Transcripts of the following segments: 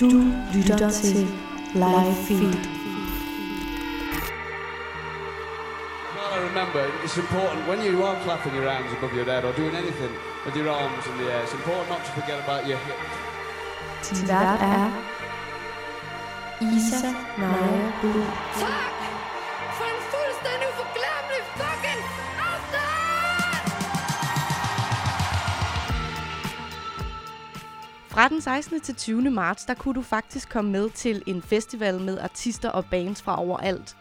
Du lytter til live feed. Remember, it's important when you are clapping your hands above your head or doing anything with your arms in the air, it's important not to forget about your hips. Din vært er Isa Naja Buhl. Tak for en fuldstændig uforglemmelig fucking aften! Fra den 16. til 20. marts, der kunne du faktisk komme med til en festival med artister og bands fra overalt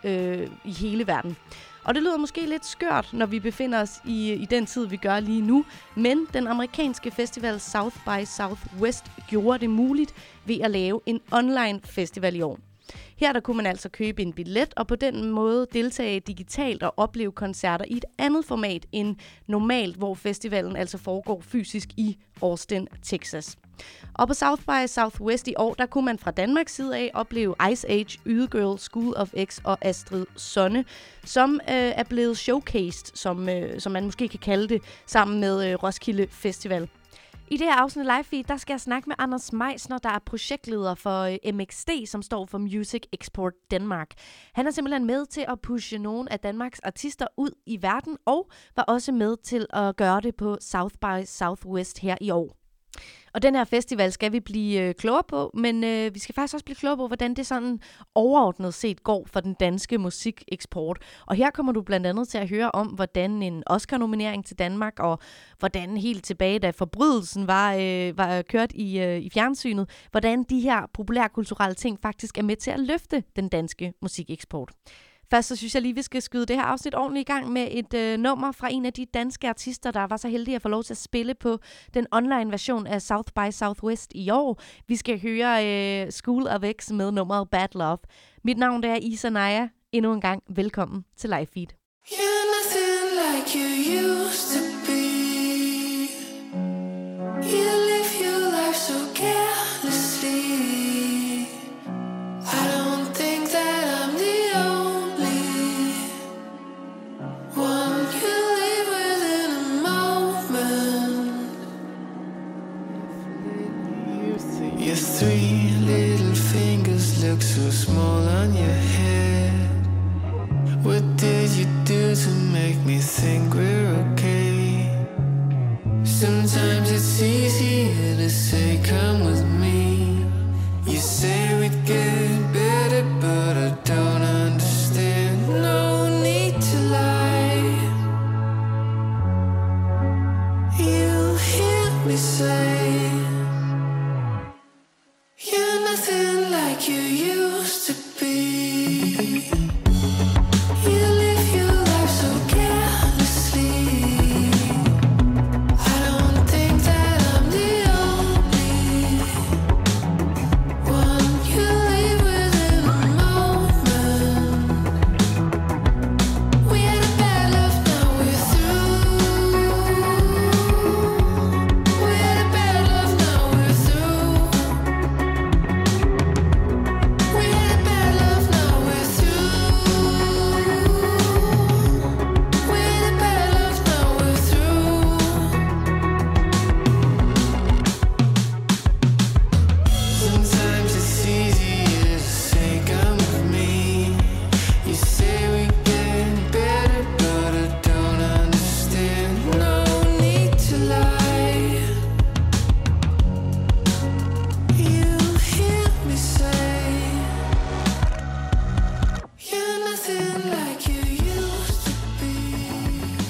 i hele verden. Og det lyder måske lidt skørt, når vi befinder os i den tid, vi gør lige nu. Men den amerikanske festival South by Southwest gjorde det muligt ved at lave en online festival i år. Her der kunne man altså købe en billet og på den måde deltage digitalt og opleve koncerter i et andet format end normalt, hvor festivalen altså foregår fysisk i Austin, Texas. Og på South by Southwest i år, der kunne man fra Danmarks side af opleve Iceage, Yldegirl, School of X og Astrid Sonne, som er blevet showcased, som man måske kan kalde det, sammen med Roskilde Festival. I det her afsnit af LiveFeed, der skal jeg snakke med Anders Meisner, der er projektleder for MXD, som står for Music Export Danmark. Han er simpelthen med til at pushe nogle af Danmarks artister ud i verden, og var også med til at gøre det på South by Southwest her i år. Og den her festival skal vi blive klogere på, men vi skal faktisk også blive klogere på, hvordan det sådan overordnet set går for den danske musikeksport. Og her kommer du blandt andet til at høre om, hvordan en Oscar-nominering til Danmark, og hvordan helt tilbage, da Forbrydelsen var kørt i fjernsynet, hvordan de her populærkulturelle ting faktisk er med til at løfte den danske musikeksport. Først så synes jeg lige, vi skal skyde det her afsnit ordentligt i gang med et nummer fra en af de danske artister, der var så heldig at få lov til at spille på den online version af South by Southwest i år. Vi skal høre School of X med nummeret Bad Love. Mit navn er Isa Naja. Endnu en gang velkommen til Live Feed. You're nothing like you used to be. You live your life so carelessly. I don't think that I'm the your three little fingers look so small on your head. What did you do to make me think we're okay? Sometimes it's easier to say come with me. You say we'd get better, but I don't understand. No need to lie. You hear me say you're nothing like you used to be. You live your life so carelessly. I don't think that I'm the only one you live within a moment. We had a bad love, now we're through. We had a bad love, now we're through.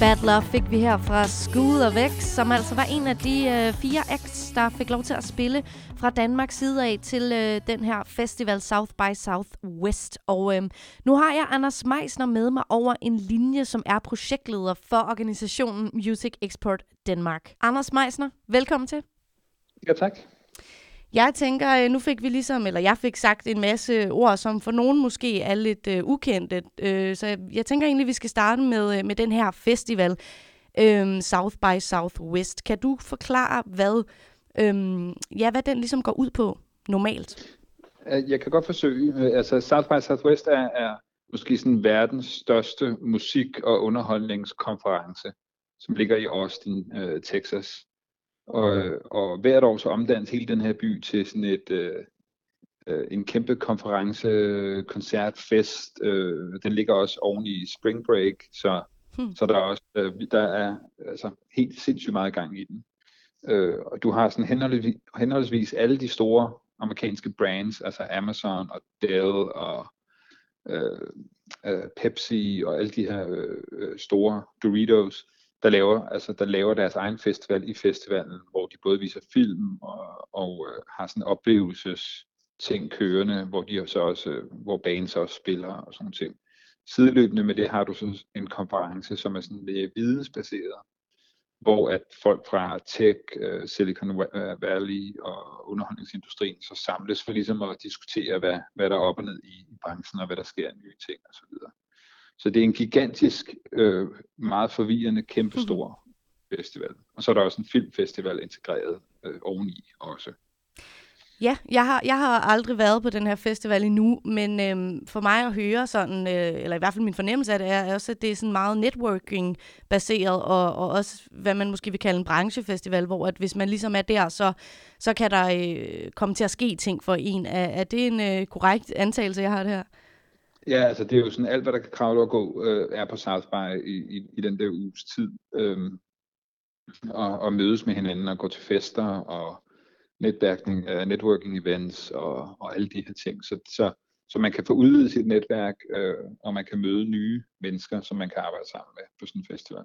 Bad Love fik vi her fra School of X, som altså var en af de fire acts, der fik lov til at spille fra Danmarks side af til den her festival South by Southwest. Og nu har jeg Anders Meisner med mig over en linje, som er projektleder for organisationen Music Export Danmark. Anders Meisner, velkommen til. Ja, tak. Jeg tænker, nu fik vi ligesom, eller jeg fik sagt en masse ord, som for nogen måske er lidt ukendte. Så jeg tænker egentlig, vi skal starte med den her festival, South by Southwest. Kan du forklare, hvad den ligesom går ud på normalt? Jeg kan godt forsøge. Altså, South by Southwest er måske sådan verdens største musik- og underholdningskonference, som ligger i Austin, Texas. Og hvert år så omdannes hele den her by til sådan et en kæmpe konference, koncert, fest. Den ligger også oven i Spring Break, så der er også der er helt sindssygt meget gang i den. Og du har sådan henholdsvis alle de store amerikanske brands, altså Amazon og Dell og Pepsi og alle de her store Doritos, der laver deres egen festival i festivalen, hvor de både viser film og har sådan oplevelses ting kørende, hvor de så også, hvor bands også spiller og sådan ting. Sideløbende med det har du så en konference, som er sådan lidt vidensbaseret, hvor at folk fra tech, Silicon Valley og underholdningsindustrien så samles for ligesom at diskutere, hvad der er op og ned i branchen, og hvad der sker af nye ting og så videre. Så det er en gigantisk, meget forvirrende, kæmpestor festival. Og så er der også en filmfestival integreret oveni også. Ja, jeg har aldrig været på den her festival endnu, men for mig at høre sådan, eller i hvert fald min fornemmelse af det er også, at det er sådan meget networking-baseret, og også hvad man måske vil kalde en branchefestival, hvor at hvis man ligesom er der, så kan der komme til at ske ting for en. Er det en korrekt antagelse, jeg har det her? Ja, altså det er jo sådan, alt hvad der kan kravle og gå, er på South by i den der uges tid, og mødes med hinanden og gå til fester og networking events og alle de her ting, så man kan få udvidet sit netværk, og man kan møde nye mennesker, som man kan arbejde sammen med på sådan en festival.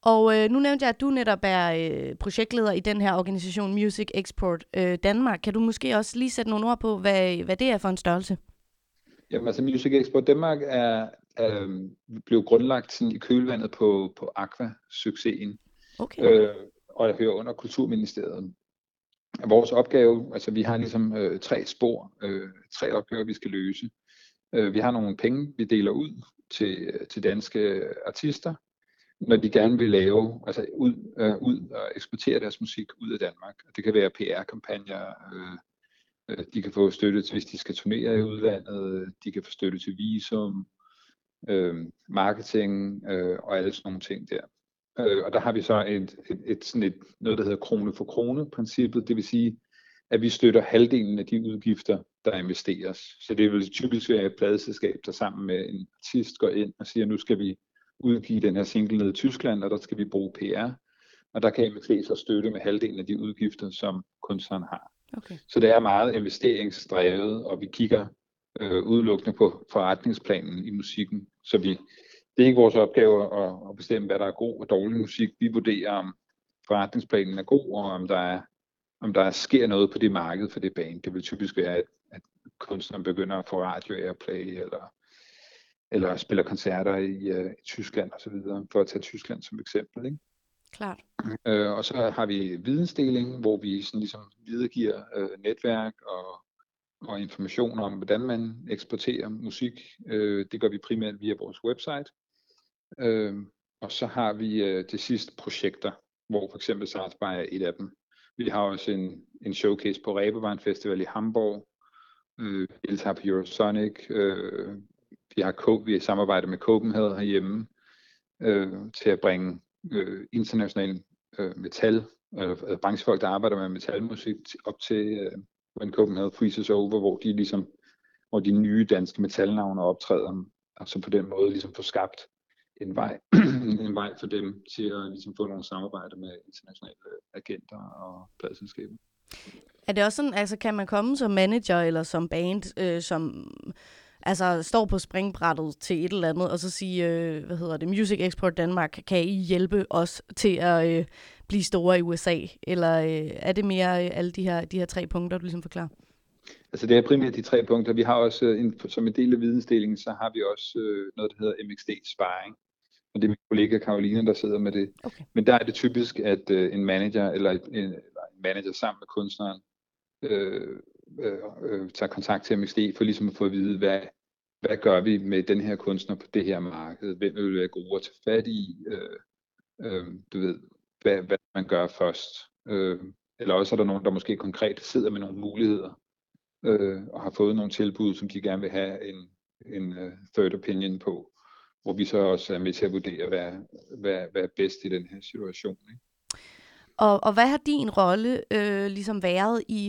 Og nu nævnte jeg, at du netop er projektleder i den her organisation Music Export Danmark. Kan du måske også lige sætte nogle ord på, hvad det er for en størrelse? Jamen altså Music Export Danmark blev grundlagt sådan i kølvandet på Aqua-succesen, og jeg hører under Kulturministeriet. Vores opgave, altså vi har ligesom tre spor, tre opgaver, vi skal løse. Vi har nogle penge, vi deler ud til danske artister, når de gerne vil lave, altså ud og eksportere deres musik ud af Danmark. Det kan være PR-kampagner, de kan få støtte til, hvis de skal turnere i udlandet, de kan få støtte til visum, marketing og alle sådan nogle ting der. Og der har vi så sådan noget, der hedder krone for krone-princippet. Det vil sige, at vi støtter halvdelen af de udgifter, der investeres. Så det vil typisk være et pladeselskab, der sammen med en artist går ind og siger, nu skal vi udgive den her single ned i Tyskland, og der skal vi bruge PR. Og der kan MXD så støtte med halvdelen af de udgifter, som kunstneren har. Okay. Så det er meget investeringsdrevet, og vi kigger udelukkende på forretningsplanen i musikken, så vi... Det er ikke vores opgave at bestemme, hvad der er god og dårlig musik. Vi vurderer, om forretningsplanen er god, og om der sker noget på det marked for det band. Det vil typisk være, at kunstneren begynder at få radio airplay, eller spiller koncerter i Tyskland osv., for at tage Tyskland som eksempel. Ikke? Klart. Og så har vi vidensdeling, hvor vi sådan ligesom videregiver netværk og information om, hvordan man eksporterer musik. Det gør vi primært via vores website. Og så har vi til sidst projekter, hvor for eksempel SARS er et af dem. Vi har også en showcase på Reeperbahn Festival i Hamburg. Vi deltager på Eurosonic. Vi har samarbejdet med Copenhagen herhjemme til at bringe internationale metal, branchefolk, der arbejder med metalmusik, op til Copenhagen Freezes Over, hvor de nye danske metalnavne optræder, og så på den måde ligesom få skabt en vej for dem til at ligesom få nogle samarbejder med internationale agenter og pladselskaber. Er det også sådan, altså kan man komme som manager eller som band, som altså står på springbrættet til et eller andet, og så sige, Music Export Danmark, kan I hjælpe os til at blive store i USA? Eller er det mere alle de her tre punkter, du ligesom forklarer? Altså det er primært de tre punkter. Vi har også, som en del af vidensdelingen, så har vi også noget, der hedder MXD-sparring. Og det er min kollega Karoline, der sidder med det. Okay. Men der er det typisk, at en manager, eller en manager sammen med kunstneren, tager kontakt til MXD for ligesom at få at vide, hvad gør vi med den her kunstner på det her marked? Hvem vil være gode at tage fat i? Hvad man gør først. Eller også er der nogen, der måske konkret sidder med nogle muligheder og har fået nogle tilbud, som de gerne vil have en third opinion på, hvor vi så også er med til at vurdere, hvad er bedst i den her situation. Ikke? Og hvad har din rolle ligesom været i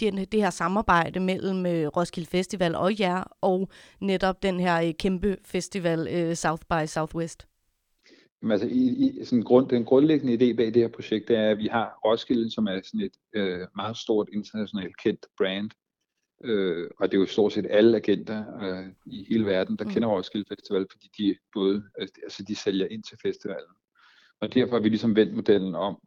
det her samarbejde mellem Roskilde Festival og jer, og netop den her kæmpe festival South by Southwest? Jamen, altså, den grundlæggende idé bag det her projekt er, at vi har Roskilde, som er sådan et meget stort internationalt kendt brand. Og det er jo stort set alle agenter i hele verden, der kender Roskilde Festival, fordi de både de sælger ind til festivalen. Og derfor har vi ligesom vendt modellen om,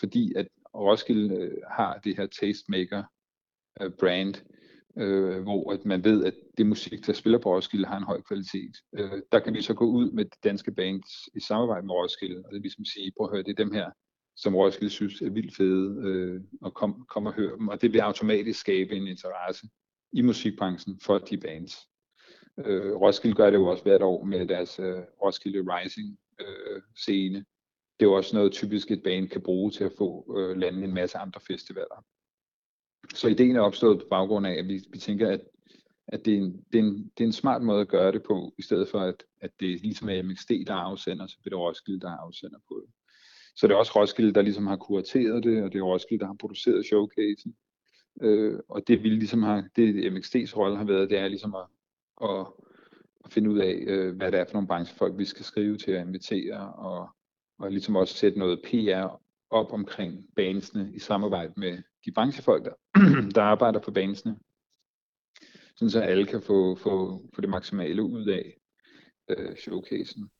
fordi at Roskilde har det her tastemaker-brand, hvor at man ved, at det musik, der spiller på Roskilde, har en høj kvalitet. Der kan vi så gå ud med de danske bands i samarbejde med Roskilde, og det vil ligesom sige, prøv at høre, det er dem her, som Roskilde synes er vildt fede, og kom og hør dem. Og det vil automatisk skabe en interesse i musikbranchen for de bands. Roskilde gør det jo også hvert år med deres Roskilde Rising-scene. Det er jo også noget typisk et band kan bruge til at få landet en masse andre festivaler. Så ideen er opstået på baggrund af, at vi tænker, at det er en smart måde at gøre det på, i stedet for at det ligesom er MXD, der afsender, så bliver det Roskilde, der afsender på det. Så det er også Roskilde, der ligesom har kurateret det, og det er Roskilde, der har produceret showcasen. Og det vi ligesom har, det MXD's rolle har været, det er ligesom at finde ud af, hvad det er for nogle branchefolk, vi skal skrive til at invitere, og ligesom også sætte noget PR op omkring bandsene i samarbejde med de branchefolk, der arbejder på bandsene. Sådan så alle kan få det maksimale ud af showcasen.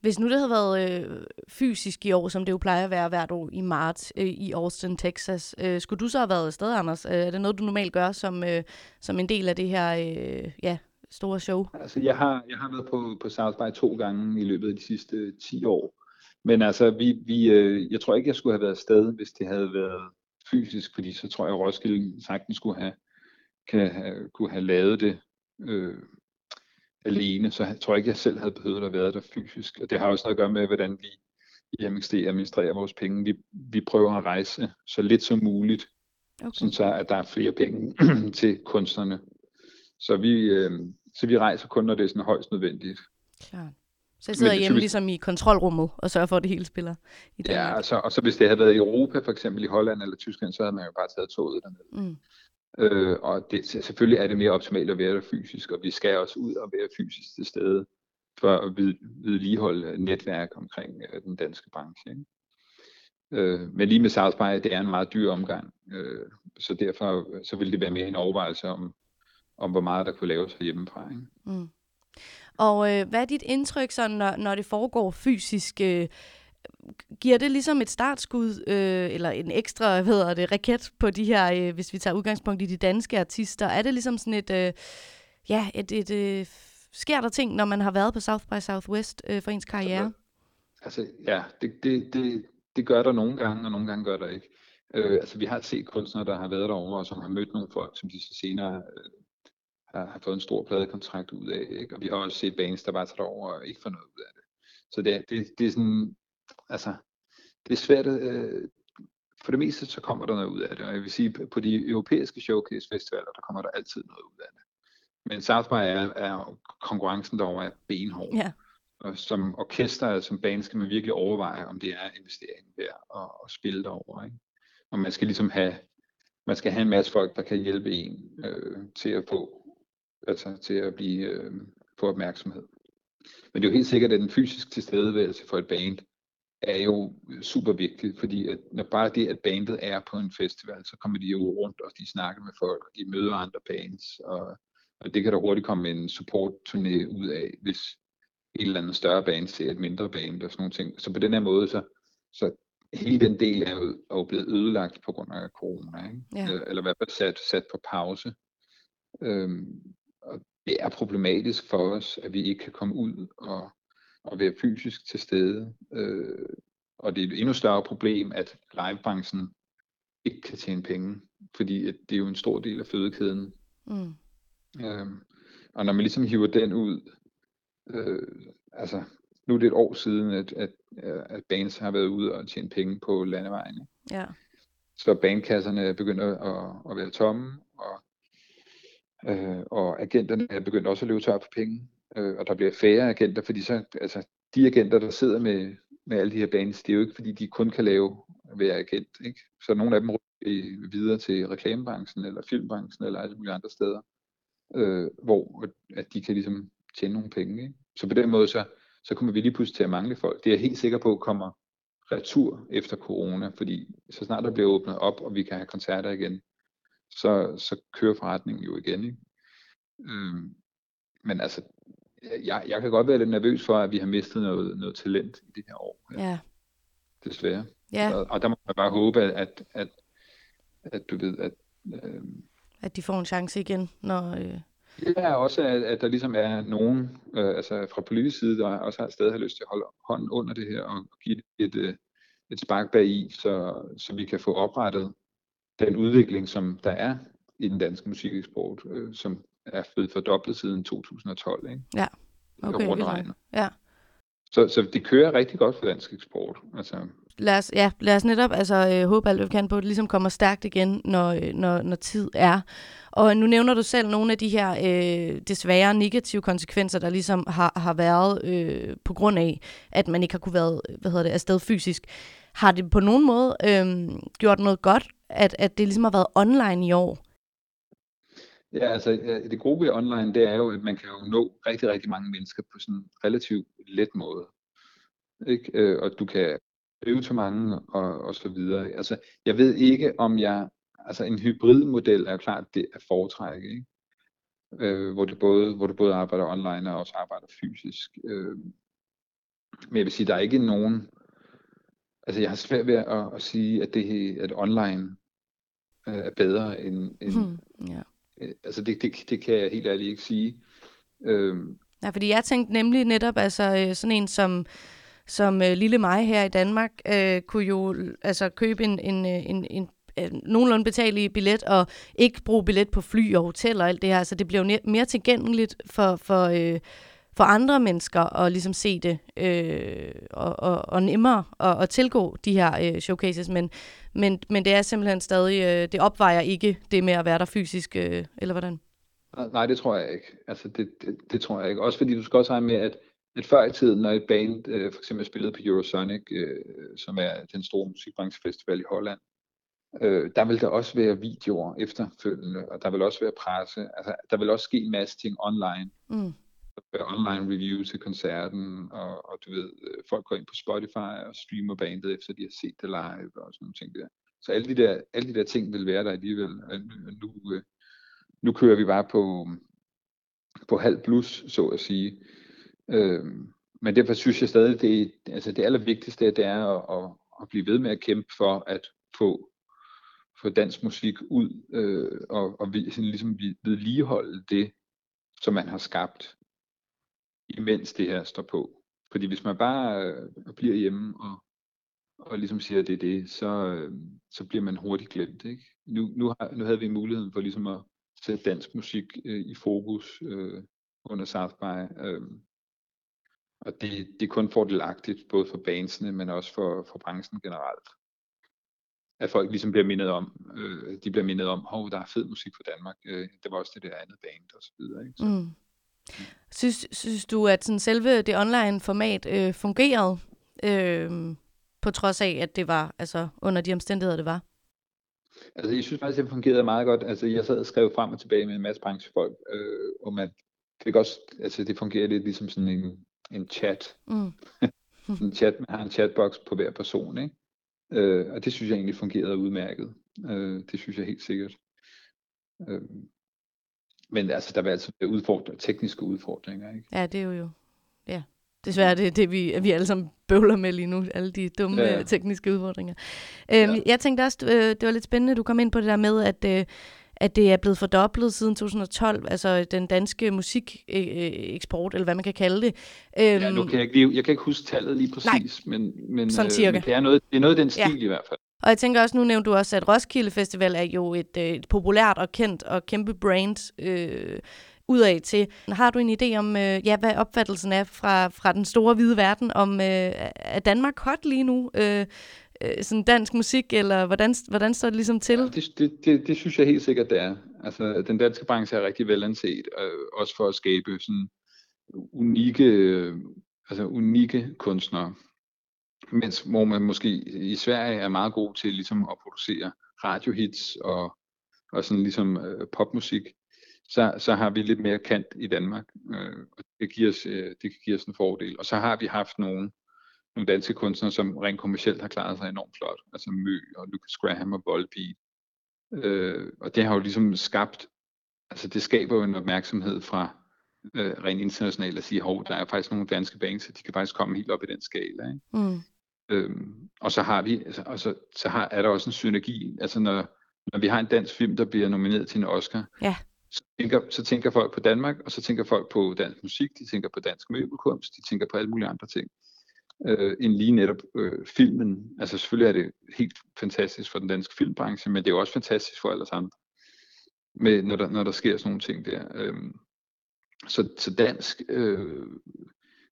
Hvis nu det havde været fysisk i år, som det jo plejer at være hvert år i marts i Austin, Texas, skulle du så have været afsted, Anders? Er det noget, du normalt gør som en del af det her store show? Altså, jeg har været på South by 2 gange i løbet af de sidste 10 år. Men altså, jeg tror ikke, jeg skulle have været afsted, hvis det havde været fysisk, fordi så tror jeg, Roskilde sagtens kunne have lavet det alene, så jeg tror ikke, jeg selv havde behøvet at være der fysisk. Og det har også noget at gøre med, hvordan vi i MXD administrerer vores penge. Vi prøver at rejse så lidt som muligt, okay, så at der er flere penge til kunstnerne. Så vi rejser kun, når det er sådan højst nødvendigt. Klart. Så jeg sidder hjemme typisk ligesom i kontrolrummet og sørger for, at det hele spiller i Danmark. Ja, og så hvis det havde været i Europa, for eksempel i Holland eller Tyskland, så havde man jo bare taget toget dernede. Mm. Og det, selvfølgelig er det mere optimalt at være der fysisk, og vi skal også ud og være fysisk til stede for at vedligeholde netværk omkring den danske branche. Ikke? Men lige med South by, det er en meget dyr omgang, så derfor så ville det være mere en overvejelse om hvor meget der kunne laves herhjemmefra. Ikke? Mm. Og hvad er dit indtryk, så, når det foregår fysisk? Giver det ligesom et startskud, eller en ekstra raket på de her, hvis vi tager udgangspunkt i de danske artister? Er det ligesom sådan et sker der ting, når man har været på South by Southwest for ens karriere? Altså ja, det gør der nogle gange, og nogle gange gør der ikke. Altså vi har set kunstnere, der har været derovre, og som har mødt nogle folk, som de så senere har fået en stor pladekontrakt ud af, ikke? Og vi har også set bands, der bare tager derovre og ikke får noget ud af det. Så det er sådan. Altså, det er svært, for det meste så kommer der noget ud af det, og jeg vil sige, på de europæiske showcase-festivaler, der kommer der altid noget ud af det. Men South by er konkurrencen derovre er benhård, yeah, og som orkester og som band skal man virkelig overveje, om det er investeringen værd at spille derovre, ikke? Og man skal ligesom have en masse folk, der kan hjælpe en til at blive opmærksomhed. Men det er jo helt sikkert, at den fysiske tilstedeværelse for et band er jo super vigtigt, fordi at når bare det, at bandet er på en festival, så kommer de jo rundt, og de snakker med folk, og de møder andre bands, og det kan der hurtigt komme en support-turné ud af, hvis et eller andet større band ser et mindre band og sådan nogle ting. Så på den her måde, så hele den del er jo blevet ødelagt på grund af corona, ikke? Ja. Eller i hvert fald sat på pause. Og det er problematisk for os, at vi ikke kan komme ud og være fysisk til stede, og det er et endnu større problem, at livebranchen ikke kan tjene penge, fordi at det er jo en stor del af fødekæden. Mm. Og når man ligesom hiver den ud, altså nu er det et år siden, at bands har været ude og tjene penge på landevejene. Ja. Så bandkasserne begynder at være tomme, og agenterne er begyndt også at løbe tør for penge. Og der bliver færre agenter, fordi så, altså, de agenter, der sidder med med alle de her bands, det er jo ikke fordi, de kun kan lave være agent, ikke? Så nogle af dem ryger videre til reklamebranchen, eller filmbranchen, eller alle mulige andre steder, hvor at de kan ligesom tjene nogle penge, ikke? Så på den måde, så kommer vi lige pludselig til at mangle folk. Det er jeg helt sikker på, kommer retur efter corona, fordi så snart der bliver åbnet op, og vi kan have koncerter igen, så kører forretningen jo igen, ikke? Men altså, jeg kan godt være lidt nervøs for, at vi har mistet noget talent i det her år. Ja. Yeah. Desværre. Yeah. Og der må man bare håbe, at du ved, at... at de får en chance igen, når... Ja, også at der ligesom er nogen, altså fra politisk side, der også har stadig har lyst til at holde hånden under det her, og give et spark bagi, så vi kan få oprettet den udvikling, som der er i den danske musikeksport, som er blevet fordoblet siden 2012, ikke? Ja, okay. Ja. Så det kører rigtig godt for dansk eksport. Altså. Lad os netop håbe alt vi kan på, at det ligesom kommer stærkt igen, når tid er. Og nu nævner du selv nogle af de her desværre negative konsekvenser, der ligesom har været på grund af, at man ikke har kunne være afsted fysisk. Har det på nogen måde gjort noget godt, at det ligesom har været online i år? Ja, altså det gode ved online, det er jo, at man kan jo nå rigtig, rigtig mange mennesker på sådan en relativt let måde, ikke? Og du kan øve til mange og så videre. Altså, jeg ved ikke, om en hybridmodel er jo klart, det er foretrække, ikke? Hvor du både arbejder online og også arbejder fysisk. Men jeg vil sige, der er ikke nogen, altså jeg har svært ved at sige, at online er bedre end yeah. Altså det kan jeg helt ærligt ikke sige. Nej, fordi jeg tænkte nemlig netop, altså sådan en som lille mig her i Danmark, kunne jo altså købe en nogenlunde betalelig billet, og ikke bruge billet på fly og hotel og alt det her. Så det blev mere tilgængeligt for andre mennesker at ligesom se det, og nemmere at tilgå de her showcases, men det er simpelthen stadig, det opvejer ikke det med at være der fysisk, eller hvordan? Nej, det tror jeg ikke. Altså det tror jeg ikke. Også fordi du skal også have med, at før i tiden, når et band for eksempel spillede på Eurosonic, som er den store musikbranchefestival i Holland, der vil der også være videoer efterfølgende, og der vil også være presse, altså der vil også ske en masse ting online. Mm. Online review til koncerten, og du ved, folk går ind på Spotify og streamer bandet, efter de har set det live og sådan nogle ting der. Så alle de der ting vil være der alligevel. Nu kører vi bare på halv plus, så at sige. Men derfor synes jeg stadig, det allervigtigste, det er at blive ved med at kæmpe for at få dansk musik ud, og sådan ligesom vedligeholde det, som man har skabt, imens det her står på. Fordi hvis man bare bliver hjemme og ligesom siger, at det er det, så bliver man hurtigt glemt, ikke? Nu havde vi muligheden for ligesom at sætte dansk musik i fokus under South by. Og det er kun fordelagtigt, både for bandsene, men også for branchen generelt. At folk ligesom bliver mindet om, der er fed musik fra Danmark. Det var også det der andet band og så videre, ikke? Så. Mm. Synes du, at sådan selve det online format fungerede, på trods af, at det var under de omstændigheder, det var? Altså, jeg synes faktisk, det fungerede meget godt. Altså, jeg sad og skrev frem og tilbage med en masse branchefolk, om at det også, altså, det fungerer lidt ligesom sådan en chat. Mm. en chat, man har en chatbox på hver person, ikke? Og det synes jeg egentlig fungerede udmærket. Det synes jeg helt sikkert. Men altså, der vil altså være tekniske udfordringer, ikke? Ja, det er jo. Ja. Desværre det er det, vi alle sammen bøvler med lige nu. Alle de dumme tekniske udfordringer. Jeg tænkte også, det var lidt spændende, du kom ind på det der med, at det er blevet fordoblet siden 2012. Altså den danske musikeksport, eller hvad man kan kalde det. Ja, nu kan jeg kan ikke huske tallet lige præcis. Nej, men sådan cirka. Men det er noget af den stil i hvert fald. Og jeg tænker også, nu nævnte du også, at Roskilde Festival er jo et populært og kendt og kæmpe brand udad til. Har du en idé om, hvad opfattelsen er fra den store hvide verden, om er Danmark hot lige nu? Sådan dansk musik, eller hvordan står det ligesom til? Ja, det synes jeg helt sikkert, det er. Altså, den danske branche er rigtig velanset, også for at skabe sådan unikke kunstnere. Mens hvor man måske i Sverige er meget god til ligesom at producere radiohits og sådan ligesom popmusik, så har vi lidt mere kant i Danmark, og det kan give os en fordel. Og så har vi haft nogle danske kunstnere, som rent kommercielt har klaret sig enormt flot, altså Møl og Lukas Graham og Volpeed. Og det har jo ligesom skabt, altså det skaber jo en opmærksomhed fra rent internationalt at sige, hov, der er faktisk nogle danske bands, så de kan faktisk komme helt op i den skala, ikke? Mm. Og så har vi, altså, og er der også en synergi, altså når vi har en dansk film, der bliver nomineret til en Oscar, yeah. så tænker folk på Danmark, og så tænker folk på dansk musik, de tænker på dansk møbelkunst, de tænker på alle mulige andre ting, end lige netop filmen. Altså selvfølgelig er det helt fantastisk for den danske filmbranche, men det er jo også fantastisk for alle sammen, når der sker sådan nogle ting der. Så dansk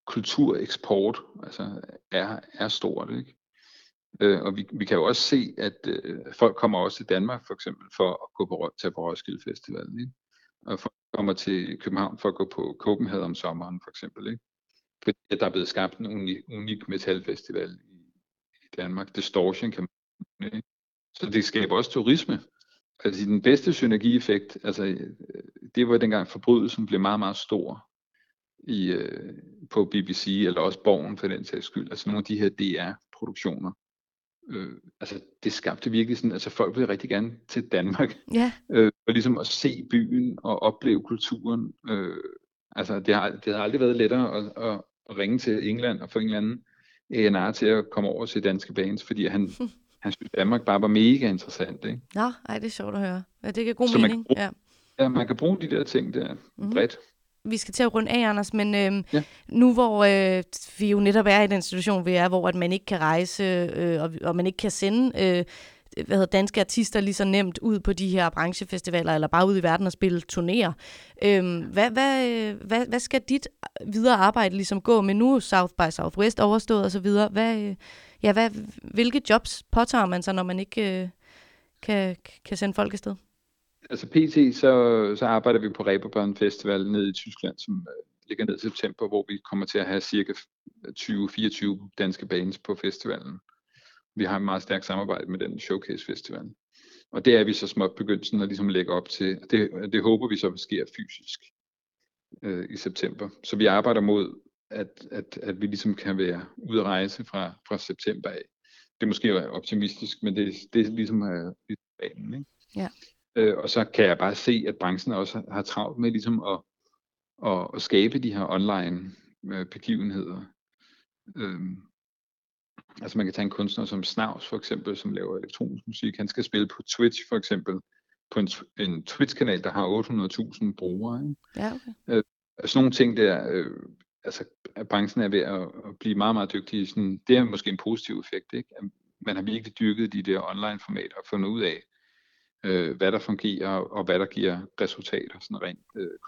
kultureksport altså er stort, ikke? Og vi kan jo også se, at folk kommer også til Danmark for eksempel for at gå til Roskilde Festival, ikke? Og folk kommer til København for at gå på Copenhagen om sommeren for eksempel, ikke? Fordi der er blevet skabt en unik metalfestival i Danmark. Distortion kan man, ikke? Så det skaber også turisme. Altså den bedste synergieffekt, altså det var dengang Forbrydelsen blev meget, meget stor på BBC, eller også Borgen for den sags skyld, altså nogle af de her DR-produktioner. Altså det skabte virkelig sådan, altså folk ville rigtig gerne til Danmark, yeah. Og ligesom at se byen og opleve kulturen. Altså det har aldrig været lettere at ringe til England og få en eller anden A&R til at komme over til danske bands, fordi han synes, Danmark bare var mega interessant, ikke? Nå, ej, det er sjovt at høre. Ja, det giver god mening. Man kan bruge de der ting der bredt. Vi skal til at runde af, Anders, men nu hvor vi jo netop er i den situation, vi er, hvor at man ikke kan rejse, og man ikke kan sende danske artister lige så nemt ud på de her branchefestivaler, eller bare ud i verden og spille turnéer. Hvad skal dit videre arbejde ligesom gå med nu? South by Southwest overstået og så videre. Hvilke jobs påtager man sig, når man ikke kan sende folk afsted? Altså pt. så arbejder vi på Reeperbahn Festival nede i Tyskland, som ligger ned til september, hvor vi kommer til at have cirka 20-24 danske bands på festivalen. Vi har et meget stærkt samarbejde med den Showcase Festival. Og det er vi så småt begyndelsen at ligesom lægge op til. Det håber vi så sker fysisk i september. Så vi arbejder mod, at vi ligesom kan være ude at rejse fra september af. Det er måske optimistisk, men det er ligesom banen, ikke? Ja. Og så kan jeg bare se, at branchen også har travlt med ligesom at skabe de her online begivenheder. Altså man kan tage en kunstner som Snavs for eksempel, som laver elektronisk musik. Han skal spille på Twitch for eksempel, på en Twitch-kanal, der har 800.000 brugere, ikke? Ja, okay. Sådan nogle ting der, altså branchen er ved at blive meget, meget dygtig. Sådan, det er måske en positiv effekt, ikke? Man har virkelig dyrket de der online-formater og fundet ud af, hvad der fungerer, og hvad der giver resultater sådan rent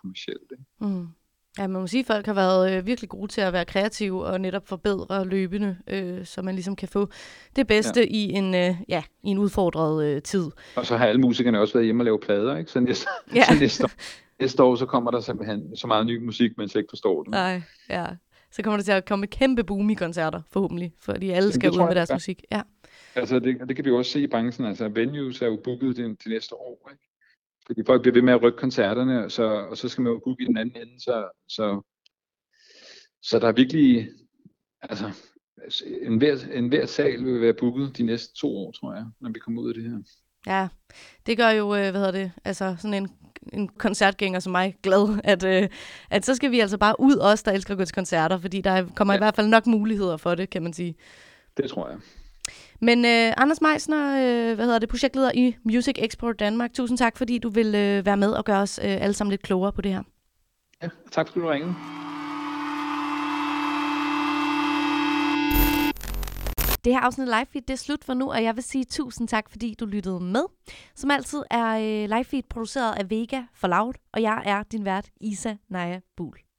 kommercielt, ikke? Mm. Ja, man må sige, at folk har været virkelig gode til at være kreative og netop forbedre løbende, så man ligesom kan få det bedste i en udfordret tid. Og så har alle musikerne også været hjemme og lave plader, ikke? Så næste år så kommer der simpelthen så meget ny musik, man ikke forstår den. Nej, ja. Så kommer der til at komme et kæmpe boom i koncerter, forhåbentlig, fordi alle skal ud med deres musik. Ja. Altså det kan vi jo også se i branchen, altså venues er jo booket til næste år, ikke? Fordi folk bliver ved med at rykke koncerterne, og så skal man jo booke i den anden ende, så der er virkelig, altså enhver sal vil være booket de næste 2 år, tror jeg, når vi kommer ud af det her. Ja, det gør jo, altså sådan en koncertgænger som mig glad, at så skal vi altså bare ud, os der elsker at gå til koncerter, fordi der kommer i hvert fald nok muligheder for det, kan man sige. Det tror jeg. Men Anders Meisner, projektleder i Music Export Danmark, tusind tak, fordi du vil være med og gøre os alle sammen lidt klogere på det her. Ja, tak fordi du ringede. Det her afsnit Livefeed, det er slut for nu, og jeg vil sige tusind tak, fordi du lyttede med. Som altid er Livefeed produceret af Vega for Loud, og jeg er din vært, Isa Naja Buhl.